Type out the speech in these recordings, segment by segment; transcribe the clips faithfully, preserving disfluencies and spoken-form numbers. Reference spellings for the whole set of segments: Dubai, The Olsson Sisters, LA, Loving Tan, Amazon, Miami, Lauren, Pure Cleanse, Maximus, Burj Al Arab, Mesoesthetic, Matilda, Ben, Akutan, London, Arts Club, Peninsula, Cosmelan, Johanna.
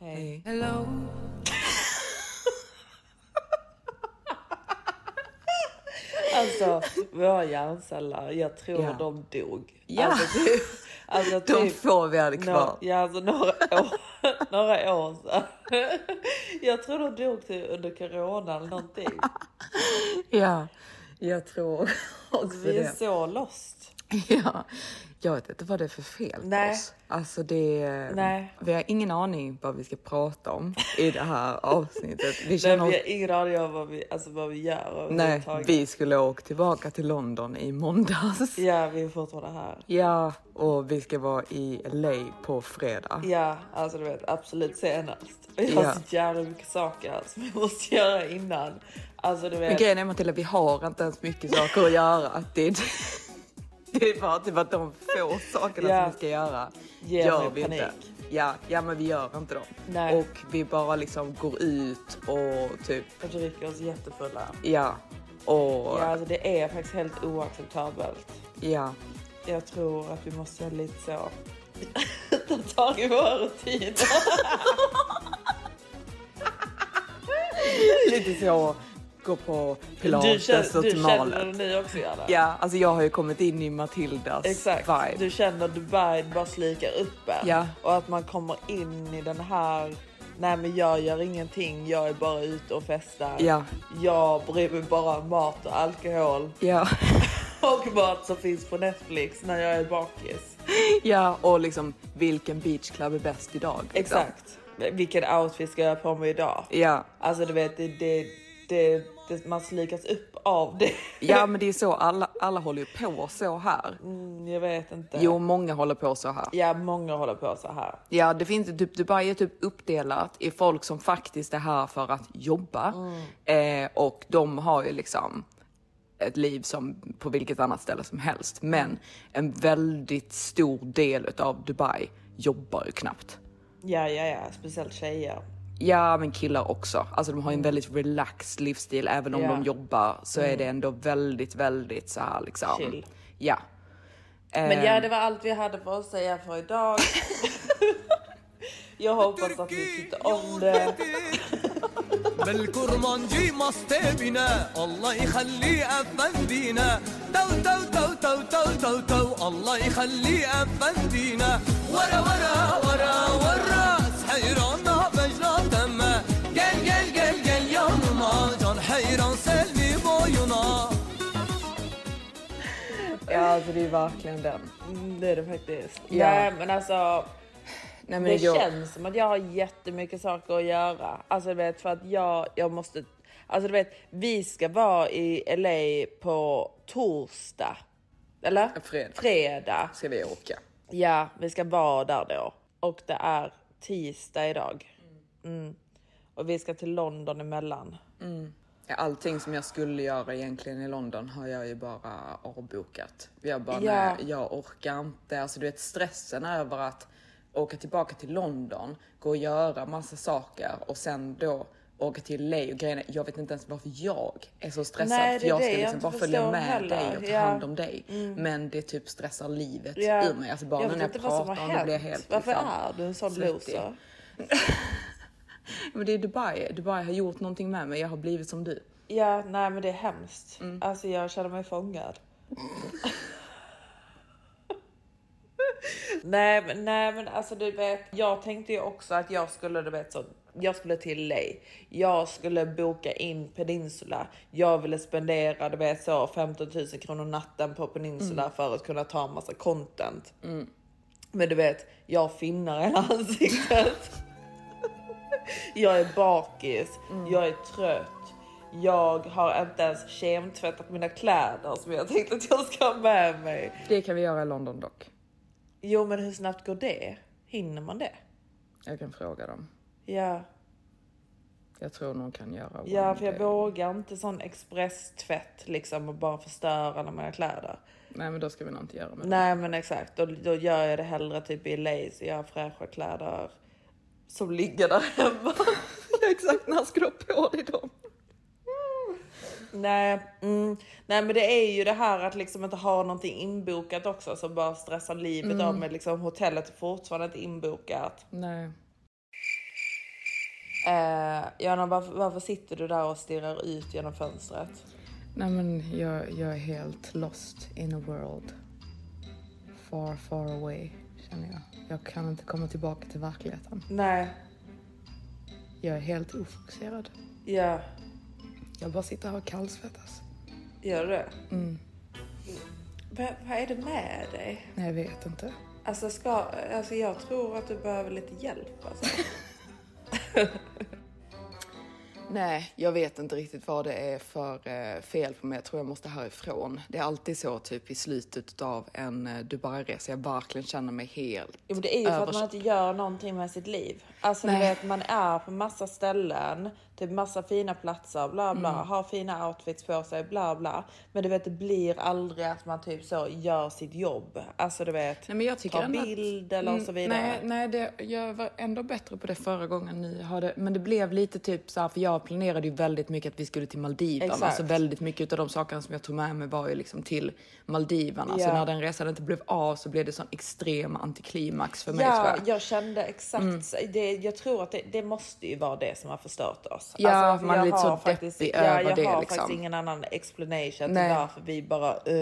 Hey. Hello. Alltså, våra hjärnceller, jag tror ja. de dog. Ja. Alltså, typ, alltså, typ, de får vi hade kvar. No, ja, alltså några år, några år sedan. Jag tror de dog till under corona eller någonting. Ja, jag tror också vi är det. Så lost. Ja, jag vet inte vad det är för fel på Nej. oss. Alltså det, Nej. vi har ingen aning vad vi ska prata om i det här avsnittet. Vi, känner Nej, vi har ingen aning om vad vi, alltså vad vi gör. Nej, vi skulle åka tillbaka till London i måndags. Ja, vi får ta det här. Ja, och vi ska vara i L A på fredag. Ja, alltså du vet, absolut senast. Vi har ja. så jävla mycket saker som vi måste göra innan. Alltså, du vet. Men grejen är Matilda, vi har inte ens mycket saker att göra att det är... Det är bara typ att de få sakerna yeah. som vi ska göra yeah, gör vi panik. inte. Ja, ja, men vi gör inte dem. Nej. Och vi bara liksom går ut och typ... Och dricker oss jättefulla. Ja. Och... Ja, alltså det är faktiskt helt oacceptabelt. Ja. Jag tror att vi måste göra lite så... Ta tag i våra rutiner. Lite så... gå på pilates och till malet. Du känner det ni också, Johanna. Ja, alltså jag har ju kommit in i Matildas Exakt. vibe. Du känner Dubai bara slikar upp en. Ja. Och att man kommer in i den här, nej men jag gör ingenting, jag är bara ute och festar. Ja. Jag bryr mig bara om mat och alkohol. Ja. Och mat som finns på Netflix när jag är bakis. Ja, och liksom vilken beachclub är bäst idag? Liksom. Exakt. Vilken outfit ska jag på mig idag? Ja. Alltså du vet, det... det Det, det, man slikas upp av det. Ja, men det är så. Alla, alla håller ju på så här. Mm, jag vet inte. Jo, många håller på så här. Ja, många håller på så här. Ja, det finns typ, Dubai är typ uppdelat i folk som faktiskt är här för att jobba. Mm. Eh, och de har ju liksom ett liv som på vilket annat ställe som helst. Men en väldigt stor del av Dubai jobbar ju knappt. Ja, ja, ja. Speciellt tjejer. Ja, men killar också. Alltså de har en väldigt relaxed livsstil. Även om yeah. de jobbar så är det ändå väldigt, väldigt så här liksom. Chill. Ja. Men ja, det var allt vi hade för att säga för idag. Jag hoppas att ni tyckte om det. Gel gel gel gel yanıma can heyran selvi boyuna. Ja, alltså det är verkligen den. Mm, det är det faktiskt. Ja. Nej men alltså Nej, men det jag... känns som att jag har jättemycket saker att göra. Alltså du vet, för att jag, jag måste, alltså du vet, vi ska vara i L A på torsdag. Eller? Fredag. Fredag. Ska vi åka. Ja, vi ska vara där då. Och det är tisdag idag. Mm. Och vi ska till London emellan. Mm. Allting som jag skulle göra egentligen i London har jag ju bara avbokat. Vi har bara, yeah. nej, jag orkar inte. Alltså du vet, stressen över att åka tillbaka till London, gå och göra massa saker och sen då åka till L A och grejerna. Jag vet inte ens varför jag är så stressad. Nej, för jag ska det. liksom jag bara följa med heller. dig och ta yeah. hand om dig. Mm. Men det typ stressar livet yeah. ur mig. Alltså bara jag när jag pratar om det blir jag helt... Varför liksom, är du en sån loser? Men det är Dubai. Dubai har gjort någonting med mig. Jag har blivit som du. Ja, nej men det är hemskt. Mm. Alltså jag känner mig fångad. Nej, men, nej, men alltså du vet, jag tänkte ju också att jag skulle, du vet, så, jag skulle till L A. Jag skulle boka in Peninsula. Jag ville spendera, du vet, så femton tusen kronor natten på Peninsula mm. för att kunna ta en massa content. Mm. Men du vet, jag finnar hela ansiktet. Jag är bakis. Mm. Jag är trött. Jag har inte ens kemtvättat mina kläder som jag tänkte att jag ska ha med mig. Det kan vi göra i London dock. Jo, men hur snabbt går det? Hinner man det? Jag kan fråga dem. Ja. Jag tror någon kan göra. Ja, för jag day. vågar inte sån expresstvätt liksom och bara förstöra alla mina kläder. Nej, men då ska vi nog inte göra med det. Nej, men exakt. Då, då gör jag det hellre typ i L A, så jag har fräscha kläder som ligger där hemma. Exakt, när jag ska på dig dem. Nej, mm. Nej, men det är ju det här att liksom inte ha någonting inbokat också, som bara stressar livet mm. av med liksom hotellet fortfarande inte inbokat. Nej. Eh, Johanna, varför, varför sitter du där och stirrar ut genom fönstret? Nej, men jag, jag är helt lost in a world. Far, far away, känner jag. Jag kan inte komma tillbaka till verkligheten. Nej. Jag är helt ofokuserad. Ja. Yeah. Jag bara sitter här och kallsvettas. Gör det? Mm. V- vad är det med dig? Nej, jag vet inte. Alltså, ska, alltså jag tror att du behöver lite hjälp. Alltså. Nej, jag vet inte riktigt vad det är för eh, fel på mig. Jag tror jag måste härifrån. Det är alltid så typ i slutet av en eh, Dubai-resa. Jag verkligen känner mig helt... Jo, men det är ju för övers- att man inte gör någonting med sitt liv. Alltså Nej. Du vet, man är på massa ställen. Typ massa fina platser, bla bla. Mm. Har fina outfits på sig, bla bla. Men du vet, det blir aldrig att man typ så gör sitt jobb. Alltså du vet, nej, men jag tycker ta bild att... eller mm, så vidare. Nej, nej det, jag var ändå bättre på det förra gången ni hade. Men det blev lite typ så här, för jag Jag planerade ju väldigt mycket att vi skulle till Maldiverna. Exakt. Alltså väldigt mycket av de sakerna som jag tog med mig var ju liksom till Maldiverna. Yeah. Så när den resan inte blev av så blev det sån extrem antiklimax för mig. Ja, tror jag. jag kände exakt. Mm. Det, jag tror att det, det måste ju vara det som har förstört oss. Ja, alltså, man är lite så faktiskt, deppig över det. Ja, jag det, har liksom. faktiskt ingen annan explanation till varför vi bara uh,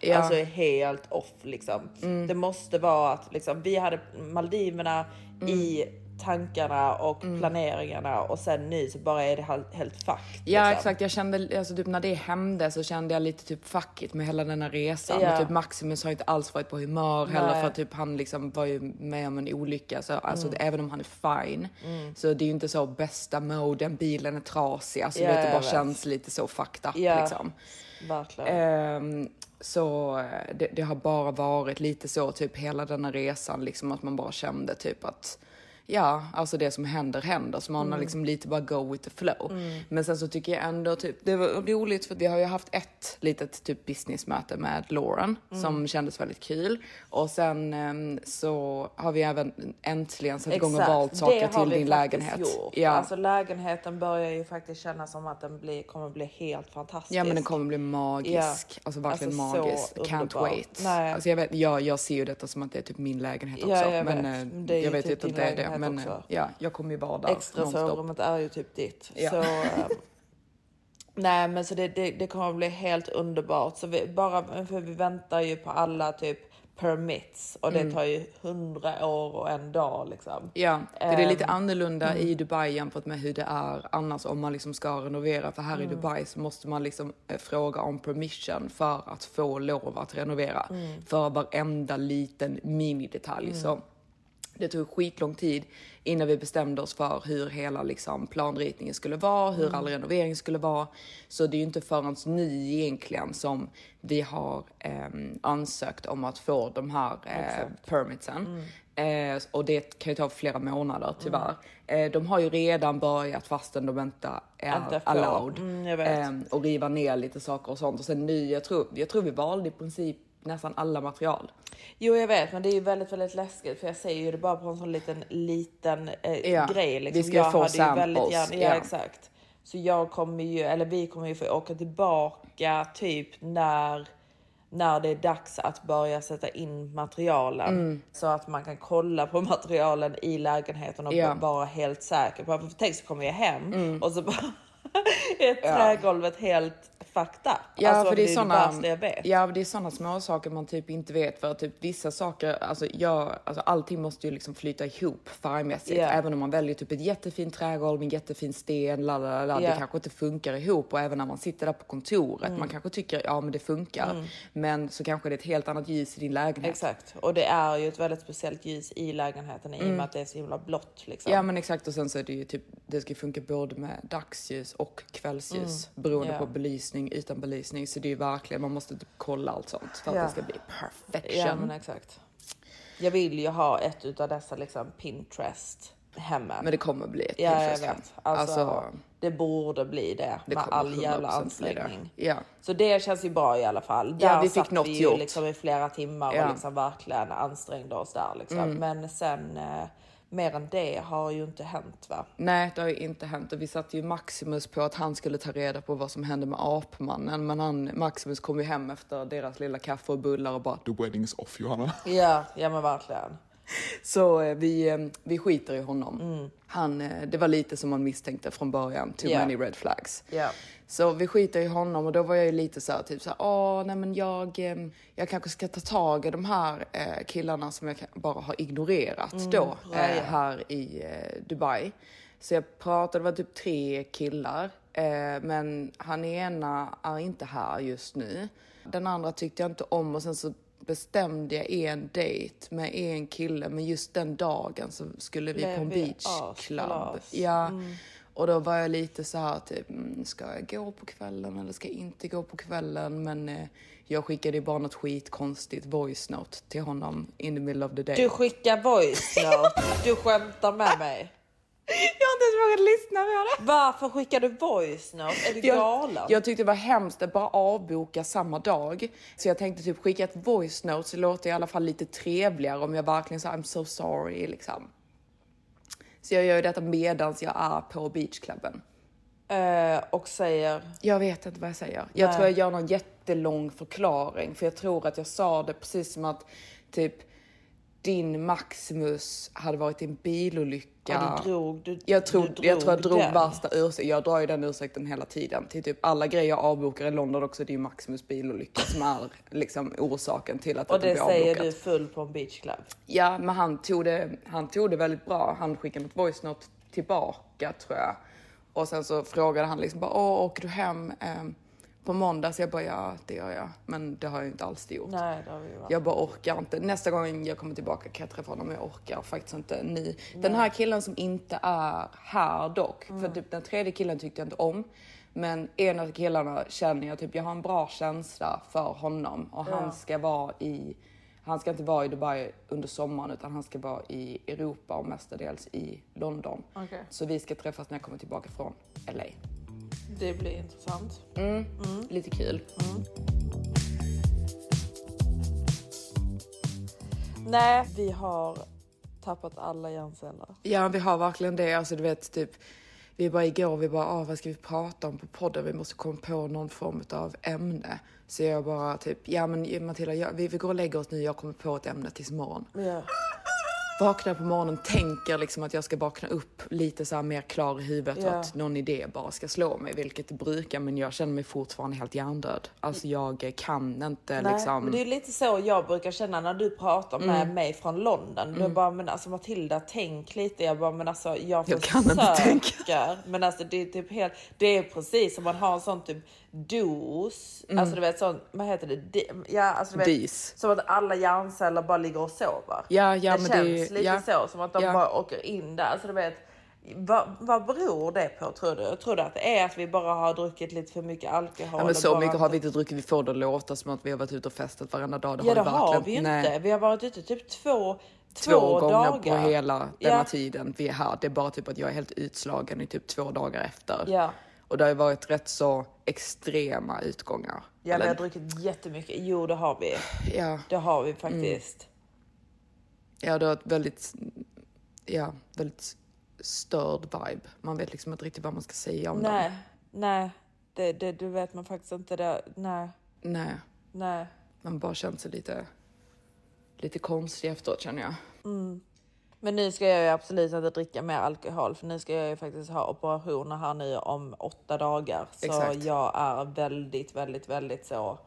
ja. alltså är helt off liksom. Mm. Det måste vara att liksom, vi hade Maldiverna mm. i... tankarna och mm. planeringarna, och sen nu så bara är det helt, helt fuck. Ja, liksom. Exakt, jag kände, alltså typ när det hände så kände jag lite typ fuckigt med hela den här resan, yeah. och typ Maximus har inte alls varit på humör Nej. heller, för typ han liksom var ju med om en olycka, så alltså mm. även om han är fine mm. så det är ju inte så bästa moden, bilen är trasig, alltså yeah, det vet, bara vet. känns lite så fucked up yeah. liksom. Verkligen. Um, så det, det har bara varit lite så typ hela den här resan liksom, att man bara kände typ att ja, alltså det som händer händer. Så man mm. har liksom lite bara go with the flow. Mm. Men sen så tycker jag ändå typ... Det var roligt för vi har ju haft ett litet typ businessmöte med Lauren. Mm. Som kändes väldigt kul. Och sen så har vi även äntligen satt igång och valt saker till din lägenhet. Gjort. Ja, alltså lägenheten börjar ju faktiskt kännas som att den blir, kommer bli helt fantastisk. Ja, men den kommer bli magisk. Yeah. Alltså verkligen alltså, magisk. Can't underbar. wait. Nej. Alltså jag, vet, jag, jag ser ju detta som att det är typ min lägenhet också. Ja, jag men vet. Det är jag vet typ inte om det är det. Men ja, jag kommer ju bara där. Extra sovrummet är ju typ ditt. Ja. Så, um, nej, men så det, det, det kommer bli helt underbart. Så vi, bara, för vi väntar ju på alla typ permits. Och det mm. tar ju hundra år och en dag liksom. Ja, det är um, lite annorlunda mm. i Dubai jämfört med hur det är annars om man liksom ska renovera. För här mm. i Dubai så måste man liksom fråga om permission för att få lov att renovera. Mm. För varenda liten minidetalj mm. så. Det tog skitlång tid innan vi bestämde oss för hur hela liksom, planritningen skulle vara, hur mm. all renovering skulle vara. Så det är ju inte förrän ny egentligen som vi har eh, ansökt om att få de här eh, permitsen. Mm. Eh, och det kan ju ta flera månader tyvärr. Mm. Eh, de har ju redan börjat fastän de inte är inte allowed. Mm, eh, och riva ner lite saker och sånt. Och sen ny, jag tror, jag tror vi valde i princip nästan alla material. Jo, jag vet, men det är ju väldigt, väldigt läskigt. För jag säger ju det bara på en sån liten, liten eh, ja, grej. Liksom. Vi ska jag få hade samples. Ju väldigt gärna, ja, ja, exakt. Så jag kommer ju, eller vi kommer ju få åka tillbaka typ när, när det är dags att börja sätta in materialen. Mm. Så att man kan kolla på materialen i lägenheten och ja. vara helt säker på. För tänk så kommer jag hem mm. och så bara... Är ja. Trägolvet helt fucked up? Ja, alltså, för det är sådana, ja, det är sådana små saker man typ inte vet. För typ vissa saker, alltså, jag, alltså allting måste ju liksom flyta ihop färgmässigt. Yeah. Även om man väljer typ ett jättefint trägolv med en jättefin sten, lalala, yeah. det kanske inte funkar ihop. Och även när man sitter där på kontoret, mm. man kanske tycker ja men det funkar. Mm. Men så kanske det är ett helt annat ljus i din lägenhet. Exakt, och det är ju ett väldigt speciellt ljus i lägenheten mm. i och med att det är så himla blått. Liksom. Ja men exakt, och sen så är det ju typ, det ska funka både med dagsljus och kvällsljus mm. beroende yeah. på belysning, utan belysning. Så det är ju verkligen, man måste typ kolla allt sånt för att yeah. det ska bli perfection. Ja men exakt. Jag vill ju ha ett utav dessa liksom Pinterest hemma. Men det kommer bli ett ja, Pinterest hem. Alltså, alltså det borde bli det, det med all jävla ansträngning. Ja. Så det känns ju bra i alla fall. Där ja, vi fick något vi gjort. Liksom i flera timmar ja. Och liksom verkligen ansträngde oss där liksom. Mm. Men sen eh, mer än det har ju inte hänt va? Nej, det har ju inte hänt. Och vi satte ju Maximus på att han skulle ta reda på vad som hände med apmannen. Men han, Maximus kom ju hem efter deras lilla kaffe och bullar och bara... The wedding's off, Johanna. Ja, ja men verkligen. Så vi, vi skiter i honom. Mm. Han, det var lite som man misstänkte från början. Too yeah. many red flags. Yeah. Så vi skiter i honom och då var jag ju lite så här, typ så här, åh, nej men jag, jag kanske ska ta tag i de här eh, killarna som jag bara har ignorerat mm, då eh, här i eh, Dubai. Så jag pratade, det var typ tre killar. Eh, men han ena är inte här just nu. Den andra tyckte jag inte om och sen så bestämde jag en dejt med en kille. Men just den dagen så skulle vi Levi på en beachclub. Ja, mm. Och då var jag lite så här typ, ska jag gå på kvällen eller ska jag inte gå på kvällen? Men eh, jag skickade ju bara något skitkonstigt voice note till honom in the middle of the day. Du skickar voice note? Du skämtar med mig. Jag har inte ens vågat lyssna på det. Varför skickar du voice note? Är du galen? Jag, jag tyckte det var hemskt att bara avboka samma dag. Så jag tänkte typ skicka ett voice note så låter jag i alla fall lite trevligare om jag verkligen sa I'm so sorry liksom. Så jag gör detta medans jag är på beachklubben. Uh, och säger... Jag vet inte vad jag säger. Jag Nej. tror jag gör någon jättelång förklaring. För jag tror att jag sa det precis som att typ... Din Maximus hade varit i en bilolycka. Ja, du drog, du, jag, tror, du drog jag tror jag drog den. värsta ursäkten. Jag drar ju den ursäkten hela tiden. Till typ alla grejer jag avbokar i London också. Det är ju Maximus bilolycka som är liksom orsaken till att det blir avbokat. Och det säger du full på en beachclub? Ja, men han tog det, han tog det väldigt bra. Han skickade ett voice note tillbaka tror jag. Och sen så frågade han liksom bara, åh, åker du hem... Um, På måndag så jag bara, ja det gör jag. Men det har jag inte alls gjort. Nej, det har vi gjort. Jag bara orkar inte. Nästa gång jag kommer tillbaka kan jag träffa honom. Jag orkar faktiskt inte nu. Den här killen som inte är här dock. Mm. För typ den tredje killen tyckte jag inte om. Men en av killarna känner jag typ. Jag har en bra känsla för honom. Och ja. han ska vara i... Han ska inte vara i Dubai under sommaren utan han ska vara i Europa och mestadels i London. Okay. Så vi ska träffas när jag kommer tillbaka från L A. Det blir intressant. Mm, mm. Lite kul. Mm. Nej, vi har tappat alla hjärnceller. Ja, vi har verkligen det. Alltså, du vet, typ, vi bara igår, vi bara, ah, vad ska vi prata om på podden? Vi måste komma på någon form av ämne. Så jag bara typ, ja men Matilda, jag, vi, vi går och lägger oss nu. Jag kommer på ett ämne tills imorgon. Ja. Vaknar på morgonen, tänker liksom att jag ska vakna upp lite så här mer klar i huvudet yeah. att någon idé bara ska slå mig, vilket det brukar, men jag känner mig fortfarande helt hjärndöd. Alltså jag kan inte Nej, liksom... Nej, det är lite så jag brukar känna när du pratar med mm. mig från London. Du mm. bara, men alltså Matilda, tänk lite. Jag bara, men alltså jag försöker. Jag kan inte tänka. Men alltså det är typ helt... Det är precis som man har en sån typ dos. Mm. Alltså du vet sån... Vad heter det? Ja, alltså du vet... Dis. Som att alla hjärnceller bara ligger och sover. Ja, ja det men det är... lite ja. så, som att de ja. bara åker in där. Så du vet, vad, vad beror det på, tror du? Tror du att det är att vi bara har druckit lite för mycket alkohol? Ja, men så mycket inte... har vi inte druckit. Vi får det låta som att vi har varit ute och festat varenda dag. Det ja, har det har vi inte. Nej. Vi har varit ute typ två Två, två gånger dagar. På hela den här ja. tiden vi är här. Det är bara typ att jag är helt utslagen i typ två dagar efter. Ja. Och det har ju varit rätt så extrema utgångar. Ja, eller? Vi har druckit jättemycket. Jo, det har vi. Ja. Det har vi faktiskt. Mm. Ja, det var ett väldigt, ja, väldigt störd vibe. Man vet liksom inte riktigt vad man ska säga om nej, dem. Nej, det, det, du vet man faktiskt inte det. Nej. Nej. Nej. Man bara känner sig lite, lite konstig efteråt, känner jag. Mm. Men nu ska jag ju absolut inte dricka mer alkohol, för nu ska jag ju faktiskt ha operationer här nu om åtta dagar. Så exakt. Jag är väldigt, väldigt, väldigt så...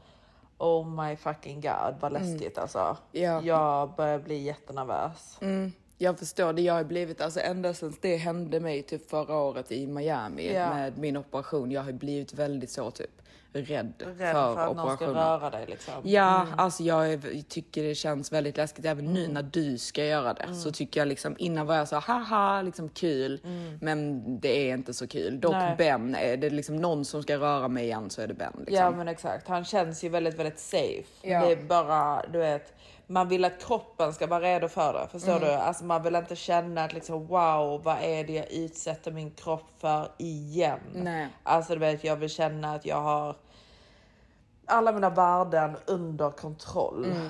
Oh my fucking god, vad läskigt mm. alltså. Ja. Jag börjar bli jättenervös. Mm. Jag förstår det, jag har blivit, alltså ända sedan det hände mig typ förra året i Miami ja. med min operation. Jag har blivit väldigt så typ rädd, rädd för, för att någon ska röra dig liksom. Ja, mm. alltså jag är, tycker det känns väldigt läskigt även mm. nu när du ska göra det. Mm. Så tycker jag liksom, innan var jag så haha, liksom kul. Mm. Men det är inte så kul. Dock nej. Ben, är det liksom någon som ska röra mig igen så är det Ben liksom. Ja men exakt, han känns ju väldigt, väldigt safe. Ja. Det är bara, du vet... Man vill att kroppen ska vara redo för det, förstår mm. du? Alltså man vill inte känna att liksom, wow, vad är det jag utsätter min kropp för igen? Nej. Alltså du vet, jag vill känna att jag har alla mina värden under kontroll. Mm.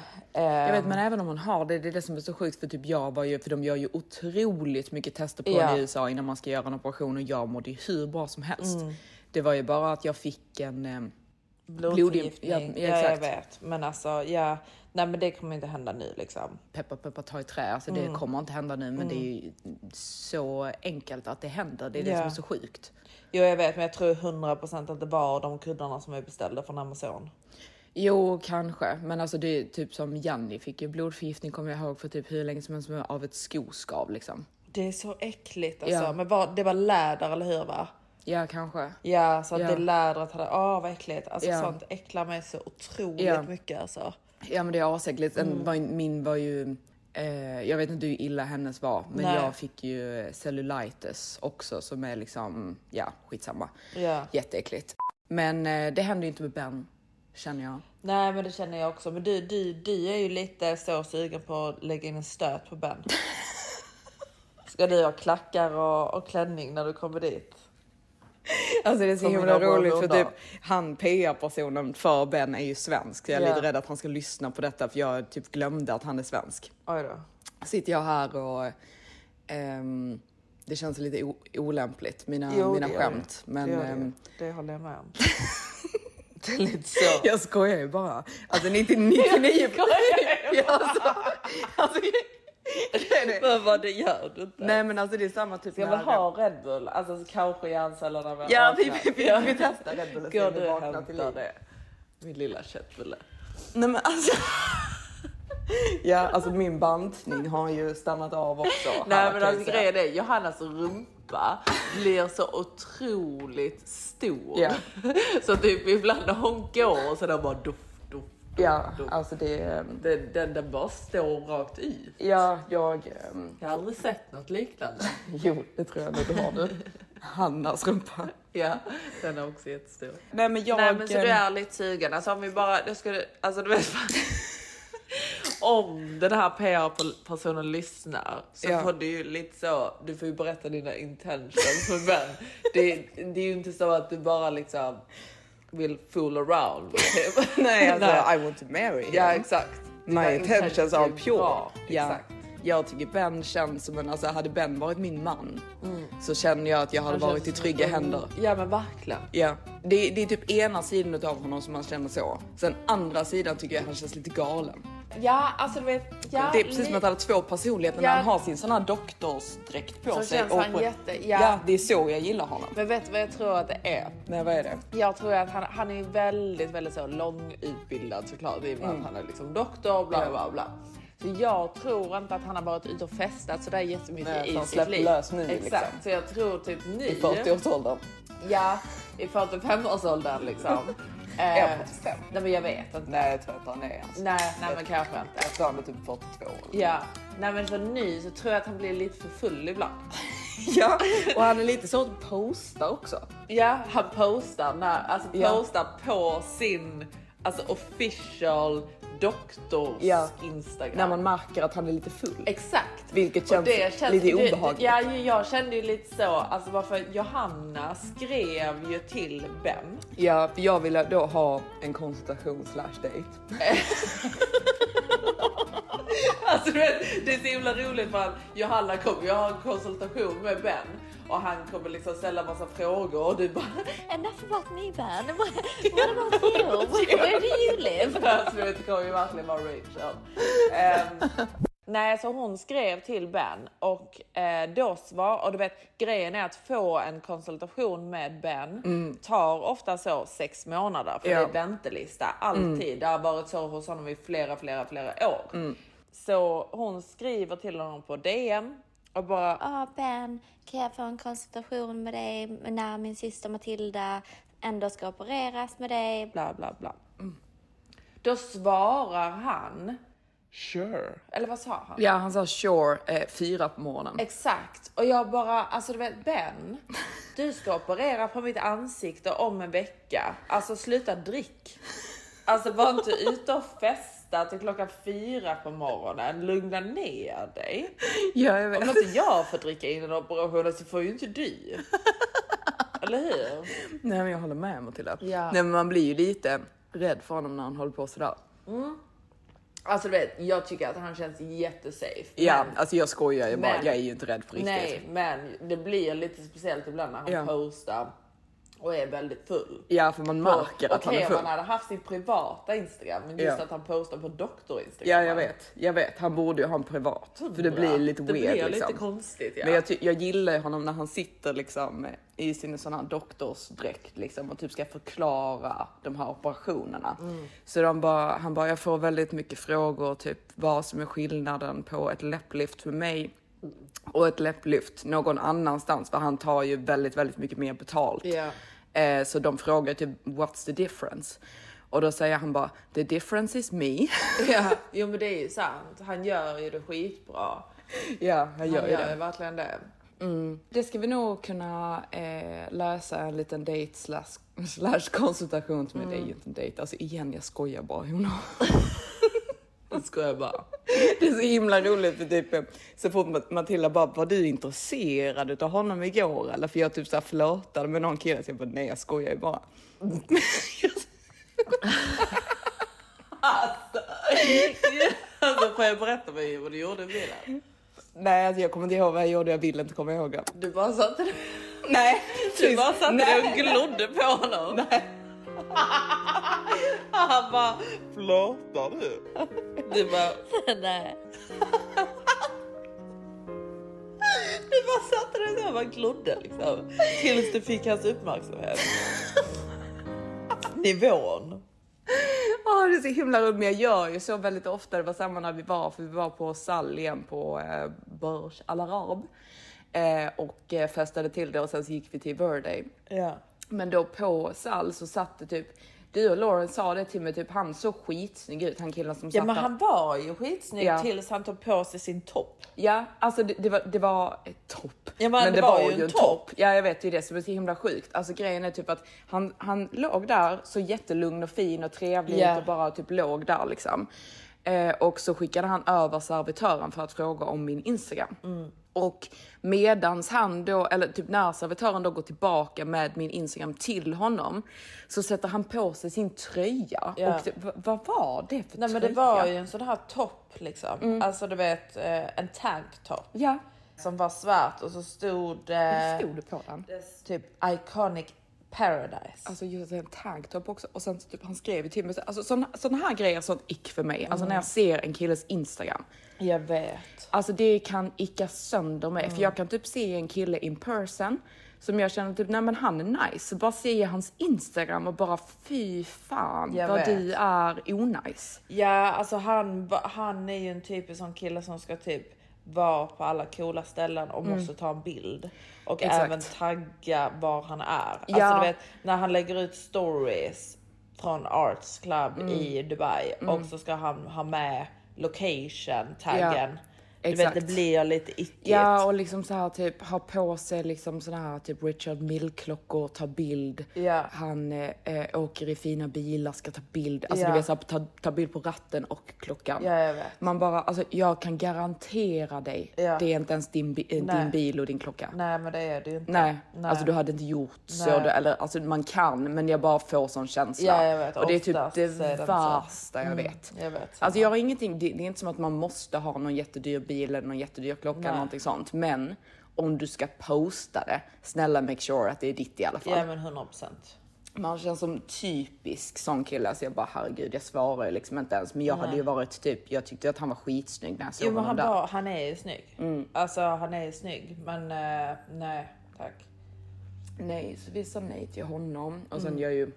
Jag vet, men även om man har det, det är det som är så sjukt. För typ jag var ju, för de gör ju otroligt mycket tester på ja. i U S A innan man ska göra en operation. Och jag mådde ju hur bra som helst. Mm. Det var ju bara att jag fick en... blodförgiftning, ja, ja, ja, jag vet. Men alltså, ja, nej men det kommer inte hända nu liksom. Peppa, peppa, ta i trä. Alltså mm. det kommer inte hända nu, men mm. det är ju så enkelt att det händer. Det är ja. det som är så sjukt. Jo, jag vet, men jag tror hundra procent att det var de kuddarna som jag beställde från Amazon. Jo, kanske. Men alltså det är typ som Janni fick ju blodförgiftning, kommer jag ihåg, för typ hur länge som helst av ett skoskav liksom. Det är så äckligt alltså. Ja. Men var, det var läder, eller hur va? Ja, kanske. Ja, så att ja. det lädret hade... Åh, oh, vad äckligt. Alltså ja. sånt äcklar mig så otroligt ja. mycket alltså. Ja, men det är asäckligt. Mm. Min var ju... Eh, jag vet inte hur illa hennes var. Men nej. Jag fick ju cellulitis också. Som är liksom... Ja, skitsamma. Ja. Jätteäckligt. Men eh, det hände ju inte med Ben, känner jag. Nej, men det känner jag också. Men du, du, du är ju lite så sugen på att lägga in en stöt på Ben. Ska du ha klackar och, och klänning när du kommer dit? Alltså det är så himla roligt för typ han P R-personen för Ben är ju svensk. Så jag är yeah. lite rädd att han ska lyssna på detta, för jag typ glömde att han är svensk. Oj då. Sitter jag här och um, det känns lite o- olämpligt mina, jo, mina skämt det. Men det, det. Um, det håller jag med om. Det är lite så. Jag skojar ju bara. Alltså nittionio jag skojar ju bara. Alltså, alltså för vad det gör du inte. Nej men alltså det är samma typ. Ska vi ha Red Bull? Alltså så kanske hjärncellerna med. Ja vi, vi, vi, vi testar Red Bull och går du och hämtar det. Min lilla köttbulle. Nej men alltså. Ja alltså min bantning har ju stannat av också. Nej men alltså grejen är Johannas rumpa blir så otroligt stor. Yeah. Så typ ibland när hon går och så där bara duff. Ja, alltså det... Den, den där bara står rakt ut. Ja, jag... Um... Jag har aldrig sett något liknande. Jo, det tror jag nu har du. Hannas rumpa. Ja, den är också jättestor. Nej, men jag... Nej, men så du är lite sugen. Alltså om vi bara... Jag skulle, alltså du vet fan... Om den här P R-personen lyssnar så ja. får du ju lite så... Du får ju berätta dina intentions för vem. Det, det är ju inte så att du bara liksom... vill fool around with him. Nej, alltså, nej, I want to marry him. Ja, exakt. My intentions are pure. Bra. Ja, exakt. Jag tycker Ben känns som en... Alltså, hade Ben varit min man mm. så känner jag att jag hade han varit i trygga en... händer. Ja, men verkligen. Ja. Det, det är typ ena sidan av honom som man känner så. Sen andra sidan tycker jag han känns lite galen. Ja, alltså du vet... Ja, det är precis som att han har två personligheter ja, när han har sin sån här doktorsdräkt på så sig. Känns han på... jätte... Ja. Ja, det är så jag gillar honom. Men vet du vad jag tror att det är? Nej, vad är det? Jag tror att han, han är väldigt, väldigt så långutbildad såklart. I och med mm. att han är liksom doktor, bla bla bla. Så jag tror inte att han har varit ute och festat så där jättemycket nej, i han sitt liv. Lös nu, exakt, liksom. Så jag tror typ nu... I fyrtioårsåldern. Ja, i fyrtiofemårsåldern liksom. Jag är fyrtiofem. Nej, men jag vet att... Nej, jag tror inte han är. Alltså. Nej, nej men kanske inte. Jag tror han är typ fyrtiotvå. Eller? Ja, nej men för nu så tror jag att han blir lite för full ibland. Ja, och han är lite så att posta också. Ja, han postar. När, alltså postar ja. på sin alltså official... doktors ja. Instagram. När man märker att han är lite full. Exakt. Vilket känns, det känns lite obehagligt. Ja, jag kände ju lite så. Alltså varför Johanna skrev ju till Ben. Ja, för jag ville då ha en konsultation slash date. Alltså du vet, det är så himla roligt för att Johanna kommer, jag har en konsultation med Ben. Och han kommer liksom ställa massa frågor och du bara... Enough about me, Ben. What, what about you? Where do you live? Alltså du vet, det kommer ju verkligen vara Richard. Um, Nej, så hon skrev till Ben och eh, då svar, och du vet, grejen är att få en konsultation med Ben mm. tar ofta så sex månader för ja. det är väntelista, alltid. Mm. Det har varit så hos honom i flera, flera, flera år. Mm. Så hon skriver till honom på D M och bara ah, Ben, kan jag få en konsultation med dig när min syster Matilda ändå ska opereras med dig? Bla, bla, bla. Mm. Då svarar han sure. Eller vad sa han? Ja, han sa sure eh, fyra på morgonen. Exakt. Och jag bara, alltså du vet, Ben, du ska operera på mitt ansikte om en vecka. Alltså sluta drick. Alltså var inte ute och festa till klockan fyra på morgonen. Lugna ner dig. Ja, jag vet. Om inte jag får dricka in en operation så får ju inte du. Eller hur? Nej, men jag håller med Matilda. Ja. Nej, men man blir ju lite rädd för honom när han håller på sådär. Mm. Alltså du vet, jag tycker att han känns jättesafe. Ja, men, alltså jag skojar ju bara. Men, jag är ju inte rädd för riktigt. Nej, men det blir lite speciellt ibland när han ja. postar och är väldigt full. Ja, för man märker och, att okay, han är full. Okej, man hade haft sin privata Instagram, men just ja. att han postar på doktor Instagram. Ja, jag vet. Jag vet, han borde ju ha en privat. För det blir lite det weird. Det blir lite liksom. konstigt, ja. Men jag, ty- jag gillar honom när han sitter liksom i sin sån här doktorsdräkt liksom, och typ ska förklara de här operationerna. Mm. Så de bara, han bara, jag får väldigt mycket frågor, typ vad som är skillnaden på ett läpplift för mig mm. och ett läpplift någon annanstans. För han tar ju väldigt, väldigt mycket mer betalt. Yeah. Eh, så de frågar typ, what's the difference? Och då säger han bara, the difference is me. Ja, jo men det är ju sant. Han gör ju det skitbra. Ja, han, han gör ju det. Verkligen det. Mm. Det ska vi nog kunna eh, lösa en liten date slash, slash konsultation med mm. dig. Inte en date. Alltså igen, jag skojar bara. Jag skojar bara. Det är så himla roligt för typ, så fort Matilda bara, var du intresserad utav honom igår? Eller för jag typ så flörtade med någon kille. Så jag bara, nej jag skojar ju bara. Mm. alltså, alltså får jag berätta mig vad du gjorde med det? Nej, alltså jag kommer inte ihåg vad jag gjorde. Jag vill inte komma ihåg det. Du bara satte dig. Nej. Du bara satte dig och glodde på honom. Nej. Han bara, flörtar du? Du bara, nej. Du bara satte dig och bara glodde liksom. Tills du fick hans uppmärksamhet. Nivån. Ja, oh, det är så himla roligt. Men jag gör ju så väldigt ofta. Det var samma när vi var, för vi var på Salien på eh, Burj Al Arab. Eh, och eh, festade till det och sen så gick vi till Birthday. Yeah. Men då på Sal så satt det typ, du och Lauren sa det till mig, typ han så skitsnygg ut, han killen som satt. Ja, men han var ju skitsnygg ja. tills han tog på sig sin topp. Ja, alltså det, det var, det var ett topp. Ja, men, men det, det var, var ju en, en topp. topp. Ja, jag vet ju det som är så himla sjukt. Alltså grejen är typ att han, han låg där så jättelugn och fin och trevlig yeah. och bara typ låg där liksom. Eh, och så skickade han över servitören för att fråga om min Instagram. Mm. Och medans han då, eller typ när servitören då går tillbaka med min Instagram till honom, så sätter han på sig sin tröja. Yeah. Och det, v- vad var det för Nej, tröja? Nej men det var ju en sån här topp liksom. Mm. Alltså du vet, en tanktop. Ja. Yeah. Som var svart och så stod... Eh, stod det på den? Typ Iconic Paradise. Alltså just en tanktop också. Och sen typ han skrev ju till mig. Alltså sådana, sådana här grejer, sånt ick för mig. Alltså mm. när jag ser en killes Instagram. Jag vet. Alltså det kan icka sönder mig. Mm. För jag kan typ se en kille in person. Som jag känner typ, nej men han är nice. Så bara ser jag hans Instagram och bara fy fan jag vad vet. Du är onice. Ja alltså han, han är ju en typisk sån kille som ska typ var på alla coola ställen och måste mm. ta en bild. Och Exakt. även tagga var han är. Alltså ja. du vet, när han lägger ut stories från Arts Club mm. i Dubai. Mm. Och så ska han ha med location-taggen. Ja. Du vet, det blir lite ickigt. Ja, och liksom så här typ, ha på sig liksom sådana här typ Richard Mille-klockor, ta bild. Ja. Han eh, åker i fina bilar, ska ta bild. Alltså ja. du vet så här, ta, ta bild på ratten och klockan. Ja, jag vet. Man bara, alltså jag kan garantera dig, ja. det är inte ens din, bi- din bil och din klocka. Nej, men det är det ju inte. Nej, Nej. alltså du hade inte gjort Nej. så. Du, eller, alltså man kan, men jag bara får sån känsla. Ja, jag vet. Och det är typ det värsta jag vet. Mm, jag vet. Alltså jag har ingenting, det, det är inte som att man måste ha någon jättedyr bil eller någon jättedyr klocka eller någonting sånt. Men om du ska posta det, snälla make sure att det är ditt i alla fall. Ja men hundra procent. man känns som typisk sån kille. Så jag bara, herregud, jag svarar liksom inte ens. Men jag Nej. hade ju varit typ, jag tyckte att han var skitsnygg när jag såg jo, honom han där. Var, han är ju snygg. Mm. Alltså, han är ju snygg. Men uh, nej, tack. Nej, så vi sa nej till honom. Och sen mm. jag är ju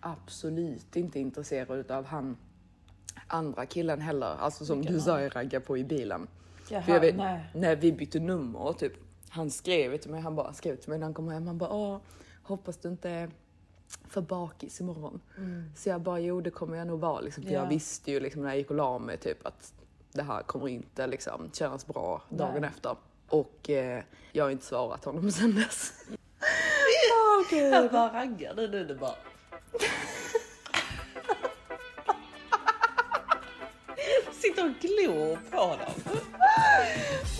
absolut inte intresserad av han andra killen heller. Alltså som Vilken du sa, jag raggar på i bilen. Jaha, för jag vet, nej. När vi bytte nummer, typ. Han skrev till mig, han bara skrev till mig när han kom hem. Han bara, åh, hoppas du inte är för bakis imorgon. Mm. Så jag bara, jo, det kommer jag nog vara. Liksom. För yeah. jag visste ju liksom, när jag gick och la mig typ, att det här kommer inte liksom, kännas bra dagen nej. efter. Och eh, jag har inte svarat honom sen dess. Åh, oh, gud. Jag bara raggade nu, det bara... Sitter och glor på dem.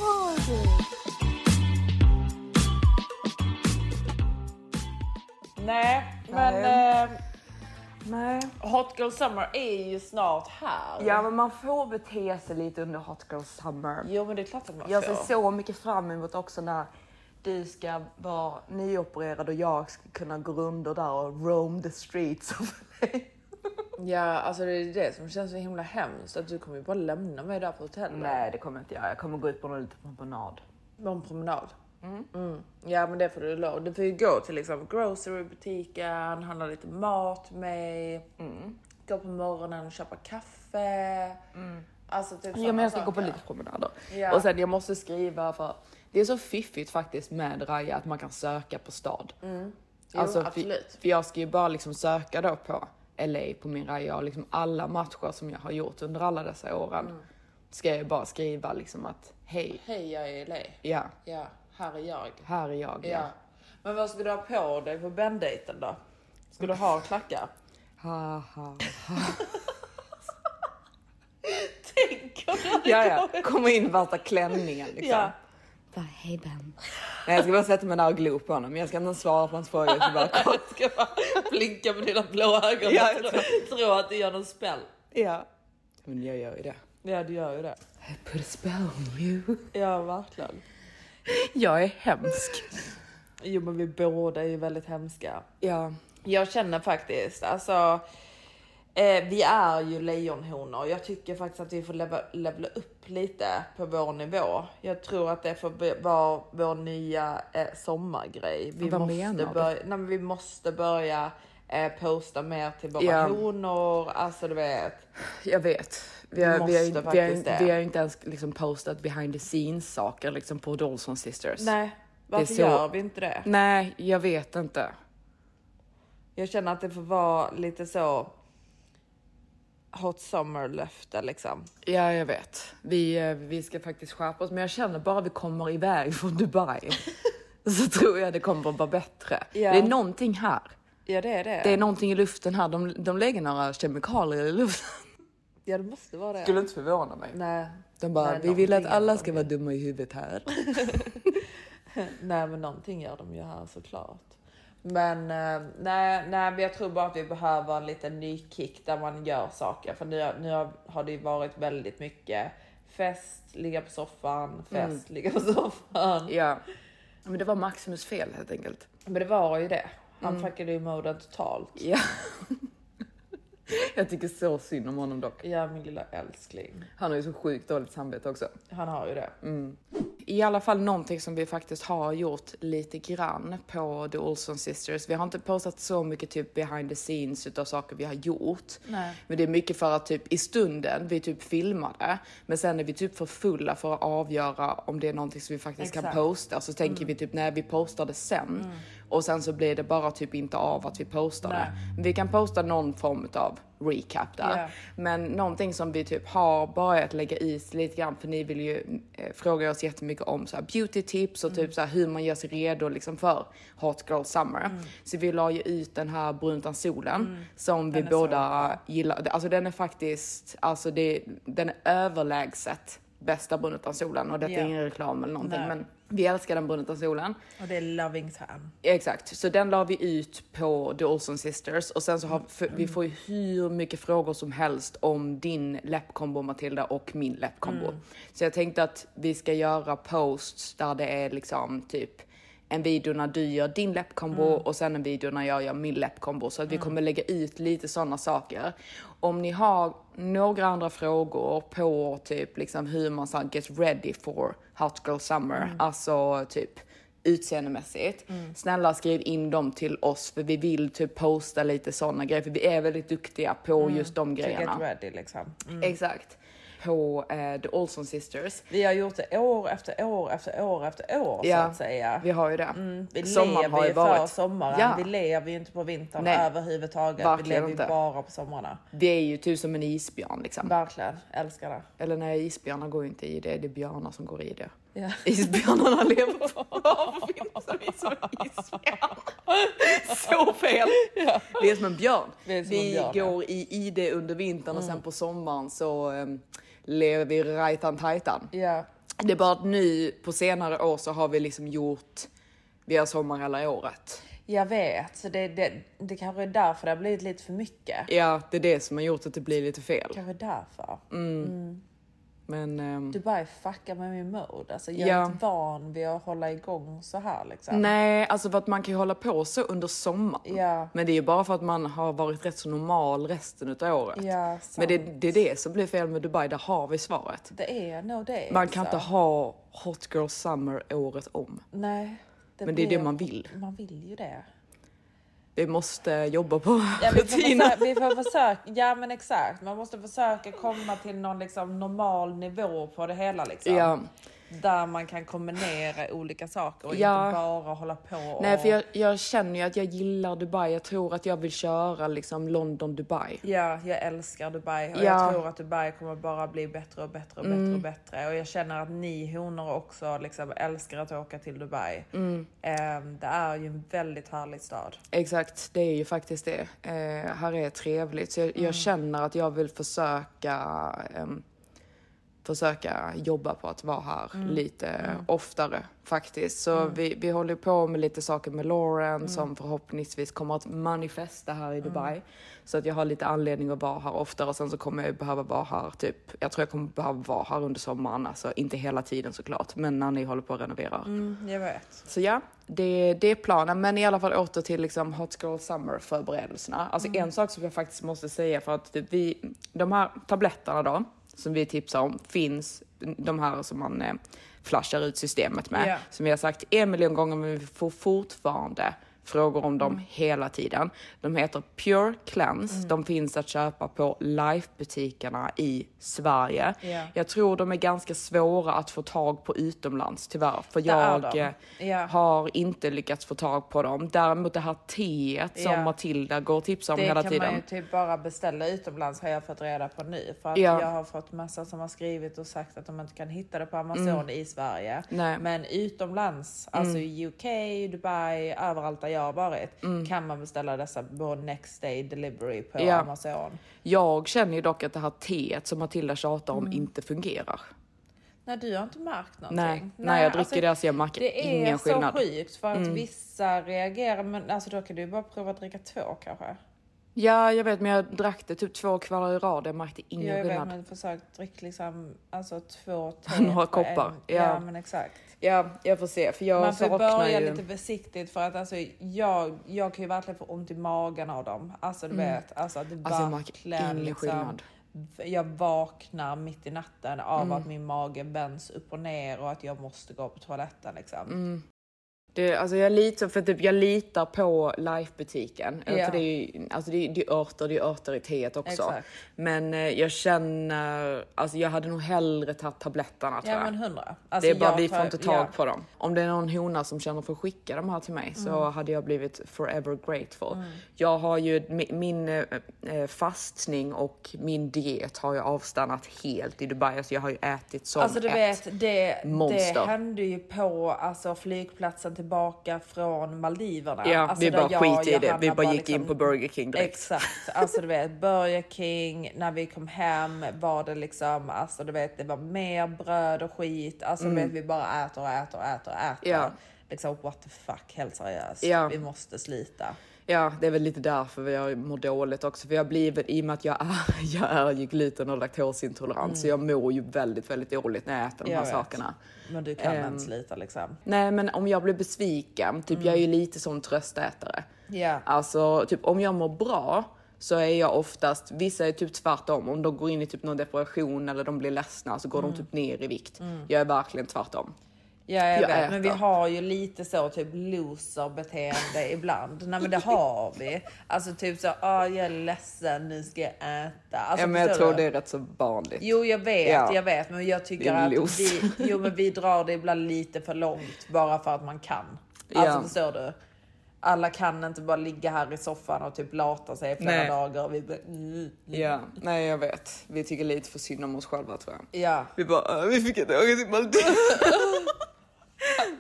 Åh, gud. Nej, men nej. Eh, nej. Hot Girl Summer är ju snart här. Ja, men man får bete sig lite under Hot Girl Summer. Jo, men det är klart att man får. Jag ser så mycket fram emot också när du ska vara nyopererad och jag ska kunna gå runt och där och roam the streets of L A. Ja, alltså det är det som känns så himla hemskt. Att du kommer ju bara lämna mig där på hotellet. Nej, det kommer inte jag. Jag kommer gå ut på någon liten promenad. Någon promenad? Mm. Mm. Ja, men det får du lov. Du får ju gå till liksom grocerybutiken, handla lite mat med, mm. gå på morgonen och köpa kaffe. Mm. Alltså typ ja, men jag ska saker. Gå på lite promenader. Ja. Och sen jag måste skriva, för det är så fiffigt faktiskt med Raja att man kan söka på stad. Mm. Jo, alltså, absolut. För, för jag ska ju bara liksom söka då på L A på min Raja och liksom alla matcher som jag har gjort under alla dessa åren. Mm. Ska jag bara skriva liksom att hej. Hej, jag är i L A. Ja. Ja. Här är jag. Här är jag, ja. ja. Men vad skulle du ha på dig på Ben-dejten då? Skulle du ha klackar? Ha, ha, ha. Tänk om det ja, ja. Kommer. Komma in i värsta klänningen liksom. Ja. Bara, hej Ben. Nej, jag ska bara sätta mig där och glo på honom. Jag ska inte svara på hans frågor. Jag ska bara, jag ska bara blinka med dina blå ögon. Ja, jag tror, tror att du gör någon spell. Ja. Men jag gör ju det. Ja, du gör ju det. I put a spell on you. Ja, verkligen. Jag är hemsk. Jo, men vi båda är ju väldigt hemska. Ja. Jag känner faktiskt, alltså, eh, vi är ju lejonhonor. Jag tycker faktiskt att vi får leva, levla upp lite på vår nivå. Jag tror att det får vara vår nya eh, sommargrej. Vi Vad måste menar börja, nej, men vi måste börja eh, posta mer till våra ja. honor. Alltså, du vet. Jag vet. Vi har, vi, har, vi, har, vi har inte ens liksom postat behind the scenes saker liksom på The Olsson Sisters. Nej, varför så... gör vi inte det? Nej, jag vet inte. Jag känner att det får vara lite så hot summer löfte liksom. Ja, jag vet. Vi, vi ska faktiskt skärpa oss. Men jag känner bara att vi kommer iväg från Dubai så tror jag det kommer att vara bättre. Ja. Det är någonting här. Ja, det är det. Det är någonting i luften här. De, de lägger några kemikalier i luften. Ja, det måste vara det. Skulle inte förvåna mig. Nej. De bara, nej, vi vill att alla ska vara dumma i huvudet här. Nej, men någonting gör de ju här såklart. Men nej, nej, jag tror bara att vi behöver en liten ny kick där man gör saker. För nu, nu har det ju varit väldigt mycket fest, ligga på soffan, fest, mm. ligga på soffan. Ja, men det var Maximus fel helt enkelt. Men det var ju det. Han mm. trackade ju moden totalt. Ja. Jag tycker så synd om honom dock. Ja, min lilla älskling. Han har ju så sjukt dåligt samvete också. Han har ju det. Mm. I alla fall någonting som vi faktiskt har gjort lite grann på The Olsson Sisters. Vi har inte postat så mycket typ behind the scenes utav saker vi har gjort. Nej. Men det är mycket för att typ i stunden vi typ filmade. Men sen är vi typ för fulla för att avgöra om det är någonting som vi faktiskt Exakt. kan posta. Så tänker mm. vi typ när vi postar det sen. Mm. Och sen så blir det bara typ inte av att vi postar det. Men vi kan posta någon form av recap där. Yeah. Men någonting som vi typ har börjat lägga i lite grann. För ni vill ju eh, fråga oss jättemycket om så här beauty tips och mm. typ så här hur man gör sig redo liksom för Hot Girl Summer. Mm. Så vi la ju ut den här bruntan solen mm. som den vi båda gillar. Alltså den är faktiskt, alltså det, den är överlägset bästa bruntan solen. Och detta yeah. är ingen reklam eller någonting. Nej. Men vi älskar den brunna solen. Och det är Loving Tan. Exakt. Så den la vi ut på The Olsson Sisters. Och sen så har vi, vi får ju hur mycket frågor som helst om din läppkombo Matilda och min läppkombo. Mm. Så jag tänkte att vi ska göra posts där det är liksom typ en video när du gör din läppkombo mm. och sen en video när jag gör min läppkombo. Så att vi mm. kommer lägga ut lite sådana saker. Om ni har några andra frågor på typ liksom hur man så get ready for hot girl summer. Mm. Alltså typ utseendemässigt. Mm. Snälla skriv in dem till oss. För vi vill typ posta lite sådana grejer. För vi är väldigt duktiga på mm. just de grejerna. To get ready liksom. Mm. Exakt. På eh, The Olsson Sisters. Vi har gjort det år efter år efter år efter år ja, så att säga. Vi har ju det. Mm. Vi sommaren lever har ju varit. För sommaren. Ja. Vi lever ju inte på vintern Nej. överhuvudtaget. Verkligen vi lever ju inte. Bara på sommarna. Det är ju typ som en isbjörn liksom. Verkligen, älskar det. Eller när isbjörnar går inte i det, det är björnar som går i det. Ja. Isbjörnarna lever på varför finns som isbjörn? Så fel. Ja. Det är som en björn. Som vi en björn, går ja. i, i det under vintern och mm. sen på sommaren så... Um, lever vi rajtan tajtan. Yeah. Det är bara att nu på senare år så har vi liksom gjort vi har sommar hela året. Jag vet, så det, det, det kanske är därför det har blivit lite för mycket. Ja, det är det som har gjort att det blir lite fel. Kanske därför. Mm. Mm. Men, um... Dubai fuckar med min mode. Alltså, jag är yeah. inte van vid att hålla igång så här. Liksom. Nej, alltså för att man kan ju hålla på så under sommaren. Yeah. Men det är ju bara för att man har varit rätt så normal resten av året. Yeah, men det, det är det som blir fel med Dubai. Där har vi svaret. Det är nog det. Man kan så. inte ha hot girl summer året om. Nej. Det men det är blir... det man vill. Man vill ju det. Vi måste jobba på ja, vi, får försöka, vi får försöka, ja men exakt. Man måste försöka komma till någon liksom normal nivå på det hela liksom. Ja. Där man kan kombinera olika saker och ja. inte bara hålla på. Och... Nej, för jag, jag känner ju att jag gillar Dubai. Jag tror att jag vill köra liksom London-Dubai. Ja, jag älskar Dubai. Och ja. jag tror att Dubai kommer bara bli bättre och bättre och bättre mm. och bättre. Och jag känner att ni honor också liksom älskar att åka till Dubai. Mm. Um, det är ju en väldigt härlig stad. Exakt, det är ju faktiskt det. Uh, här är trevligt. Så jag, mm. jag känner att jag vill försöka... Um, försöka jobba på att vara här mm. lite mm. oftare faktiskt. Så mm. vi, vi håller på med lite saker med Lauren mm. som förhoppningsvis kommer att manifesta här i Dubai. Mm. Så att jag har lite anledning att vara här oftare och sen så kommer jag behöva vara här typ, jag tror jag kommer behöva vara här under sommaren. Alltså inte hela tiden såklart, men när ni håller på att renovera. Mm, jag vet. Så ja, det, det är planen. Men i alla fall åter till liksom hot girl summer förberedelserna. Alltså mm. en sak som jag faktiskt måste säga för att vi, de här tabletterna då som vi tipsar om, finns de här som man eh, flashar ut systemet med. Yeah. Som jag har sagt en miljon gånger, men vi får fortfarande frågor om dem mm. hela tiden. De heter Pure Cleanse. Mm. De finns att köpa på Life-butikerna i Sverige. Yeah. Jag tror de är ganska svåra att få tag på utomlands, tyvärr. För jag yeah. har inte lyckats få tag på dem. Däremot det här teet yeah. som Matilda går och tipsar om det hela tiden. Det kan man ju typ bara beställa utomlands, har jag fått reda på nu. För att yeah. jag har fått massa som har skrivit och sagt att de inte kan hitta det på Amazon mm. i Sverige. Nej. Men utomlands, alltså mm. U K, Dubai, överallt där jag har varit, mm. kan man beställa dessa på next day delivery på yeah. Amazon. Jag känner ju dock att det här teet som Matilda tjatar om mm. inte fungerar. Nej, du har inte märkt någonting. Nej, nej, nej jag dricker alltså, det så jag märker ingen skillnad. Det är så sjukt för att mm. vissa reagerar, men alltså då kan du bara prova att dricka två kanske. Ja, jag vet, men jag drack det typ två kvällar i rad. Jag märkte ingen skillnad. Jag vet, men jag försökt dricka liksom, alltså två, tre. Några koppar. Ja. ja, men exakt. Ja, jag får se. För jag man får börja ju... lite försiktigt för att alltså, jag, jag kan ju verkligen få ont i magen av dem. Alltså, du mm. vet. Alltså, det alltså jag märker ingen liksom, skillnad. Jag vaknar mitt i natten av mm. att min mage vänds upp och ner och att jag måste gå på toaletten liksom. Mm. Det, alltså jag, litar, för typ, jag litar på Life-butiken. Yeah. För det är ju alltså det, det är örter, det är örter i teet också. Exakt. Men eh, jag känner... Alltså jag hade nog hellre tagit tabletterna. Ja, men hundra. Alltså det är bara vi tar, får inte tag yeah. på dem. Om det är någon hona som känner för att skicka dem här till mig mm. så hade jag blivit forever grateful. Mm. Jag har ju... Min, min eh, fastning och min diet har ju avstannat helt i Dubai. Alltså jag har ju ätit som alltså, du ett vet, det, monster. Det hände ju på alltså, flygplatsen tillbaka från Maldiverna. Ja, alltså vi bara skit i det. Vi bara, bara gick liksom, in på Burger King direkt. Exakt. Alltså du vet, Burger King, när vi kom hem var det liksom, alltså du vet, det var mer bröd och skit. Alltså mm. du vet, vi bara äter och äter och äter och äter. Ja. liksom, what the fuck, helt seriöst. Ja. Vi måste slita. Ja, det är väl lite därför jag mår dåligt också. För jag blir, i och med att jag är, jag är ju gluten- och laktosintolerant. Mm. Så jag mår ju väldigt, väldigt dåligt när jag äter de jag här vet. sakerna. Men du kan um, inte slita liksom. Nej, men om jag blir besviken, typ mm. jag är ju lite som tröstätare. Yeah. Alltså, typ om jag mår bra så är jag oftast, vissa är typ tvärtom. Om de går in i typ någon depression eller de blir ledsna så går mm. de typ ner i vikt. Mm. Jag är verkligen tvärtom. Ja, jag jag vet. Men vi har ju lite så typ loser-beteende ibland. Nej, men det har vi. Alltså typ så, ah, jag är ledsen, nu ska jag äta. Alltså, ja, men jag tror du? det är rätt så vanligt. Jo, jag vet, ja. jag vet. Men jag tycker att vi, jo, men vi drar det ibland lite för långt bara för att man kan. Alltså, ja. förstår du? Alla kan inte bara ligga här i soffan och typ lata sig i flera Nej. dagar. Och vi bara, mm, mm. Ja, nej jag vet. Vi tycker lite för synd om oss själva, tror jag. Ja. Vi bara, vi fick inte åka till Maldives.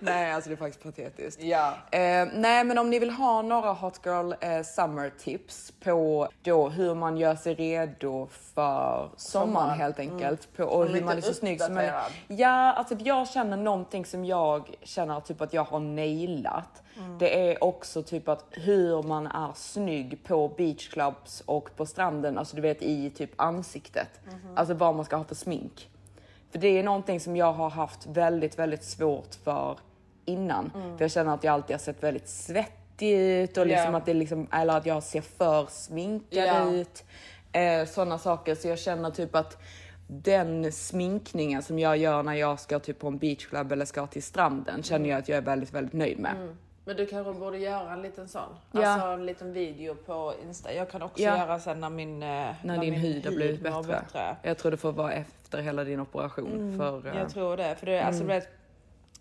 Nej, alltså det är faktiskt patetiskt. Ja. Eh, nej, men om ni vill ha några hot girl eh, summer tips på då hur man gör sig redo för sommaren Sommar. helt enkelt. Mm. På, och hur man är så snygg som möjligt. Ja, alltså jag känner någonting som jag känner typ att jag har nailat. Mm. Det är också typ att hur man är snygg på beachclubs och på stranden. Alltså du vet, i typ ansiktet. Mm. Alltså vad man ska ha för smink. För det är någonting som jag har haft väldigt, väldigt svårt för innan. Mm. För jag känner att jag alltid har sett väldigt svettig ut. Och liksom yeah. att det liksom, eller att jag ser för sminkad yeah. ut. Eh, sådana saker. Så jag känner typ att den sminkningen som jag gör när jag ska typ på en beachclub eller ska till stranden. Mm. Känner jag att jag är väldigt, väldigt nöjd med. Mm. Men du kanske borde göra en liten sån. Yeah. Alltså en liten video på Insta. Jag kan också yeah. göra sen när min när, när din hud har blivit bättre. bättre. Jag tror det får vara efter hela din operation. Mm, för, jag uh... tror det. För det mm. alltså, vet,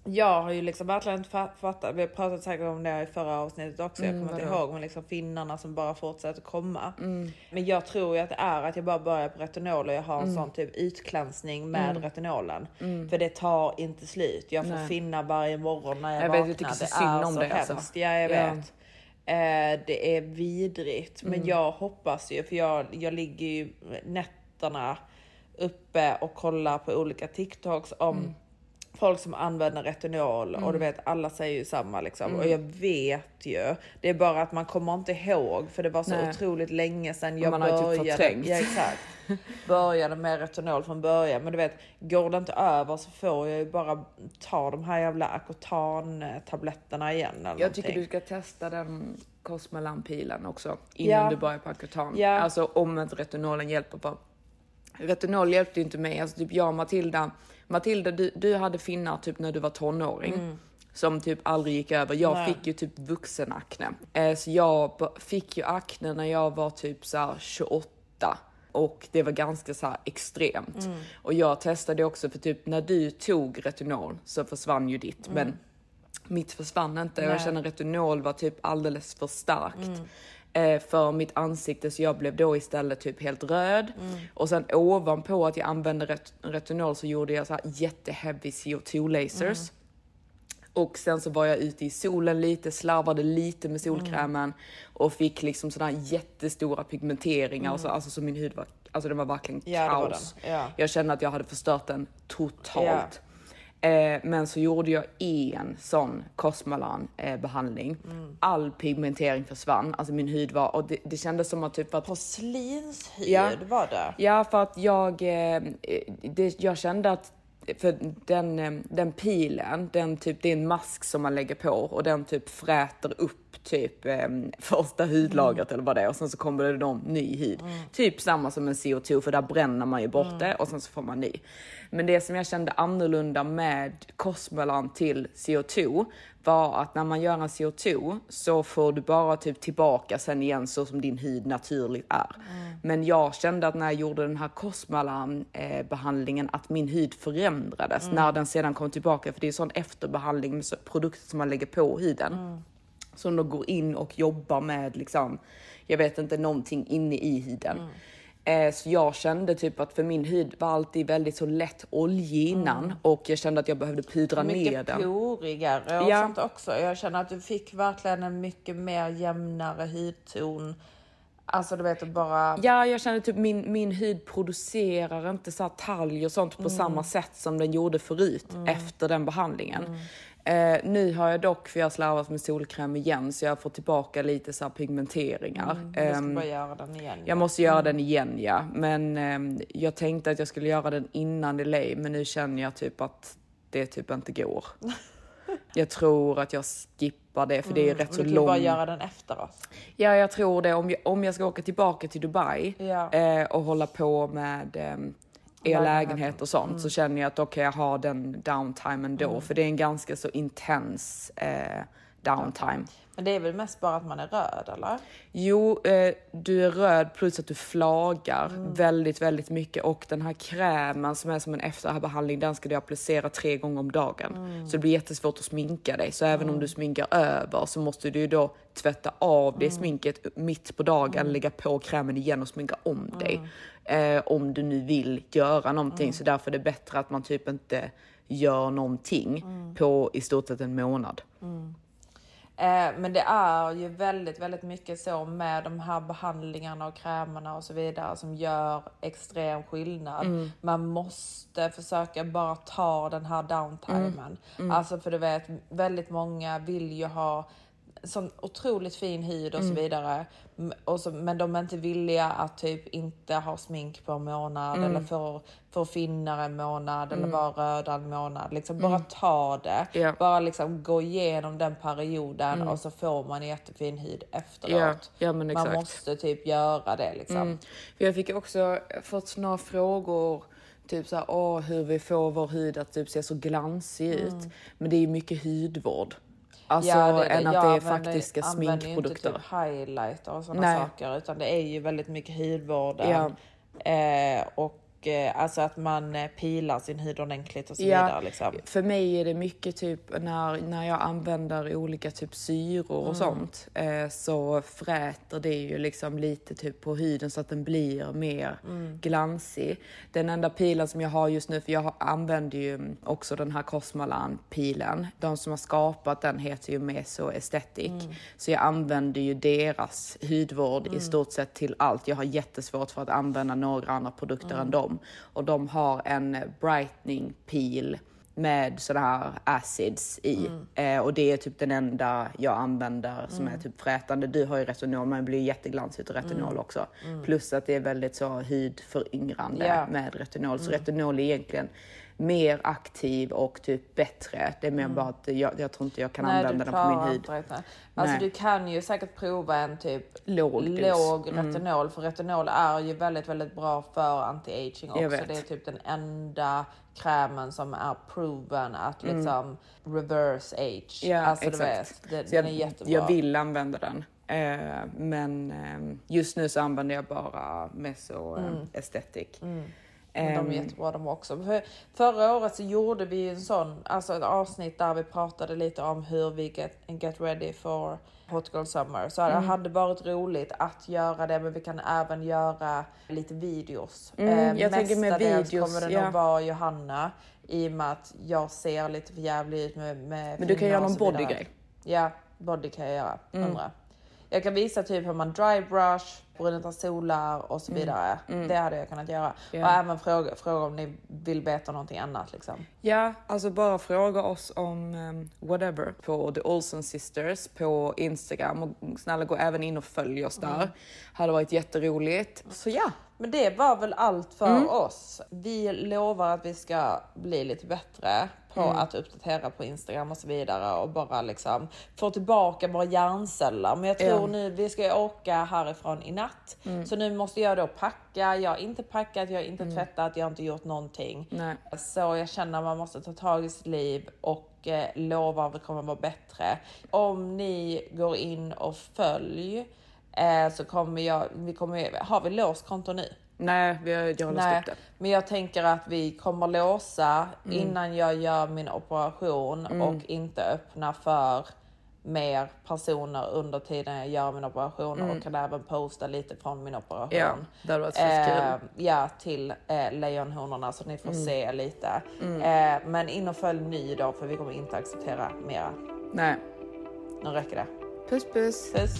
jag har ju liksom verkligen inte fattat. Vi har pratat säkert om det i förra avsnittet också. Mm, jag kommer inte ihåg. Men liksom finnarna som bara fortsätter komma. Mm. Men jag tror ju att det är att jag bara börjar på retinol. Och jag har en mm. sån typ ytklansning med mm. retinolen. Mm. För det tar inte slut. Jag får Nej. finna varje morgon när jag, jag vaknar. Vet, jag det så är om så det, hemskt. Alltså. Ja, jag yeah. vet. Eh, det är vidrigt. Men mm. jag hoppas ju. För jag, jag ligger ju nätterna uppe och kollar på olika TikToks om... Mm. Folk som använder retinol mm. och du vet, alla säger ju samma liksom. Mm. Och jag vet ju, det är bara att man kommer inte ihåg. För det var så Nej. otroligt länge sedan jag man började, har ju typ ja, exakt, började med retinol från början. Men du vet, går det inte över så får jag ju bara ta de här jävla Akutan-tabletterna igen. Eller jag någonting. Tycker du ska testa den Cosmelan-pilen också innan ja. du börjar på Akutan. Ja. Alltså om inte retinolen hjälper på. Retinol hjälpte inte mig. Alltså typ jag och Matilda. Matilda, du, du hade finnar typ när du var tonåring. Mm. Som typ aldrig gick över. Jag Nej. fick ju typ vuxenakne. Eh, så jag b- fick ju akne när jag var typ så här tjugoåtta. Och det var ganska så här extremt. Mm. Och jag testade också för typ när du tog retinol så försvann ju ditt. Mm. Men mitt försvann inte. Nej. Jag känner retinol var typ alldeles för starkt. Mm. För mitt ansikte, så jag blev då istället typ helt röd. Mm. Och sen ovanpå att jag använde ret- retinol så gjorde jag så här jätteheavy C O two lasers. Mm. Och sen så var jag ute i solen lite, slarvade lite med solkrämen. Mm. Och fick liksom sådana jättestora pigmenteringar. Mm. Och så, alltså så min hud var, alltså den var verkligen ja, kaos. Det var den. Ja. Jag kände att jag hade förstört den totalt. Yeah. Eh, men så gjorde jag en sån Cosmelan-behandling. Eh, mm. All pigmentering försvann. Alltså min hud var... Och det, det kändes som att typ... Att, porslinshud ja, var det? Ja, för att jag... Eh, det, jag kände att... För den, eh, den pilen, den typ, det är en mask som man lägger på. Och den typ fräter upp typ eh, första hudlagret mm. eller vad det är. Och sen så kommer det någon ny hud. Mm. Typ samma som en C O two, för där bränner man ju bort mm. det. Och sen så får man ny. Men det som jag kände annorlunda med Cosmelan till C O two var att när man gör en C O two så får du bara typ tillbaka sen igen så som din hud naturligt är. Mm. Men jag kände att när jag gjorde den här Cosmelan-behandlingen att min hud förändrades mm. när den sedan kom tillbaka. För det är en sån efterbehandling med produkter som man lägger på huden. Mm. Som då går in och jobbar med liksom, jag vet inte, någonting inne i huden. Mm. Så jag kände typ att för min hud var alltid väldigt så lätt oljig innan. Mm. Och jag kände att jag behövde pudra mycket ner den. Mycket porigare och ja. sånt också. Jag kände att du fick verkligen en mycket mer jämnare hudton. Alltså du vet bara... Ja, jag kände typ min, min hud producerar inte så här talg och sånt på mm. samma sätt som den gjorde förut mm. efter den behandlingen. Mm. Eh, nu har jag dock, för jag har slarvat med solkräm igen, så jag får tillbaka lite så här pigmenteringar. Mm, du ska eh, bara göra den igen. Jag ja. måste göra mm. den igen, ja. Men eh, jag tänkte att jag skulle göra den innan L A, men nu känner jag typ att det typ inte går. Jag tror att jag skippar det, för mm, det är rätt så långt. Du kan lång... bara göra den efteråt. Ja, jag tror det. Om jag, om jag ska åka tillbaka till Dubai ja. eh, och hålla på med... Eh, er lägenhet och sånt, mm. så känner jag att okej, okay, jag har den downtime ändå. Mm. För det är en ganska så intens eh, downtime. Men det är väl mest bara att man är röd, eller? Jo, eh, du är röd plus att du flagar mm. väldigt, väldigt mycket. Och den här krämen som är som en efterbehandling, den ska du applicera tre gånger om dagen. Mm. Så det blir jättesvårt att sminka dig. Så även mm. om du sminkar över så måste du då tvätta av mm. det sminket mitt på dagen, mm. lägga på krämen igen och sminka om mm. dig. Eh, om du nu vill göra någonting. Mm. Så därför är det bättre att man typ inte gör någonting mm. på i stort sett en månad. Mm. Eh, men det är ju väldigt, väldigt mycket så med de här behandlingarna och krämerna och så vidare som gör extrem skillnad. Mm. Man måste försöka bara ta den här downtimen. Mm. Mm. Alltså för du vet, väldigt många vill ju ha sån otroligt fin hud och mm. så vidare. Och så, men de är inte villiga att typ inte ha smink på en månad mm. eller få, få finare en månad mm. eller vara röda en månad. Liksom mm. bara ta det. Yeah. Bara liksom gå igenom den perioden mm. och så får man jättefin hud efteråt. Yeah. Ja, men exakt. Man måste typ göra det liksom. Mm. Jag fick också fått några frågor typ så här, åh, hur vi får vår hud att typ se så glansig ut. Mm. Men det är ju mycket hudvård. Alltså ja, det, än att ja, det är faktiska sminkprodukter. Inte typ highlighter och sådana Nej. saker. Utan det är ju väldigt mycket hudvården. Ja. Eh, och eh, alltså att man pilar sin hud ordentligt och så ja. vidare. Liksom. För mig är det mycket typ när, när jag använder olika typ syror och mm. sånt. Eh, så fräter det ju liksom lite typ på huden så att den blir mer mm. glansig. Den enda pilen som jag har just nu, för jag använder ju också den här Cosmelan-pilen. De som har skapat den heter ju Mesoesthetic. Mm. Så jag använder ju deras hudvård mm. i stort sett till allt. Jag har jättesvårt för att använda några andra produkter mm. än dem. Och de har en brightening-pil med sådana här acids i. Mm. Eh, och det är typ den enda jag använder som mm. är typ frätande. Du har ju retinol, men det blir jätteglansigt och retinol mm. också. Mm. Plus att det är väldigt så hudföryngrande yeah. med retinol. Så mm. retinol är egentligen mer aktiv och typ bättre. Det är mer mm. bara att jag, jag tror inte jag kan Nej, använda den på min hud. Alltså Nej. Du kan ju säkert prova en typ låg, låg retinol. Mm. För retinol är ju väldigt, väldigt bra för anti-aging också. Det är typ den enda krämen som är proven att liksom mm. reverse age. Ja, alltså exakt. Du vet, det, den jag, är jättebra. Jag vill använda den. Eh, men eh, just nu så använder jag bara Mesoesthetic. Mm. Mm. Men de är jättebra de också. För förra året så gjorde vi en sån, alltså ett avsnitt där vi pratade lite om hur vi get, get ready for hot girl summer. Så det mm. hade varit roligt att göra det, men vi kan även göra lite videos. Mm, jag tänker med videos kommer det ja. nog vara Johanna, i och med att jag ser lite för jävlig ut med, med Men du kan göra någon bodygrej. Ja, body kan jag göra. Mm. Jag kan visa typ hur man dry brush, bruna solar och så vidare. Mm. Mm. Det hade jag kunnat göra. Yeah. Och även fråga, fråga om ni vill veta någonting annat. Liksom. Ja, alltså bara fråga oss om um, whatever på The Olsson Sisters på Instagram. Och snälla gå även in och följ oss där. Mm. Hade varit jätteroligt. Så ja. Men det var väl allt för mm. oss. Vi lovar att vi ska bli lite bättre på mm. att uppdatera på Instagram och så vidare. Och bara liksom få tillbaka våra hjärnceller. Men jag tror mm. nu, vi ska åka härifrån i natt. Mm. Så nu måste jag då packa. Jag har inte packat, jag har inte mm. tvättat, jag har inte gjort någonting. Nej. Så jag känner att man måste ta tag i sitt liv och eh, lova att det kommer vara bättre. Om ni går in och följ. Så kommer jag, vi kommer, har vi låst konto nu? Nej, vi har, jag har låst Nej, upp det. Men jag tänker att vi kommer låsa mm. innan jag gör min operation mm. och inte öppna för mer personer under tiden jag gör min operation mm. och kan även posta lite från min operation. Ja, det var så eh, ja till eh, lejonhonorna, så ni får mm. se lite. Mm. Eh, men in och följ ny då, för vi kommer inte acceptera mera. Nej. Nu räcker det. Puss, puss. Puss.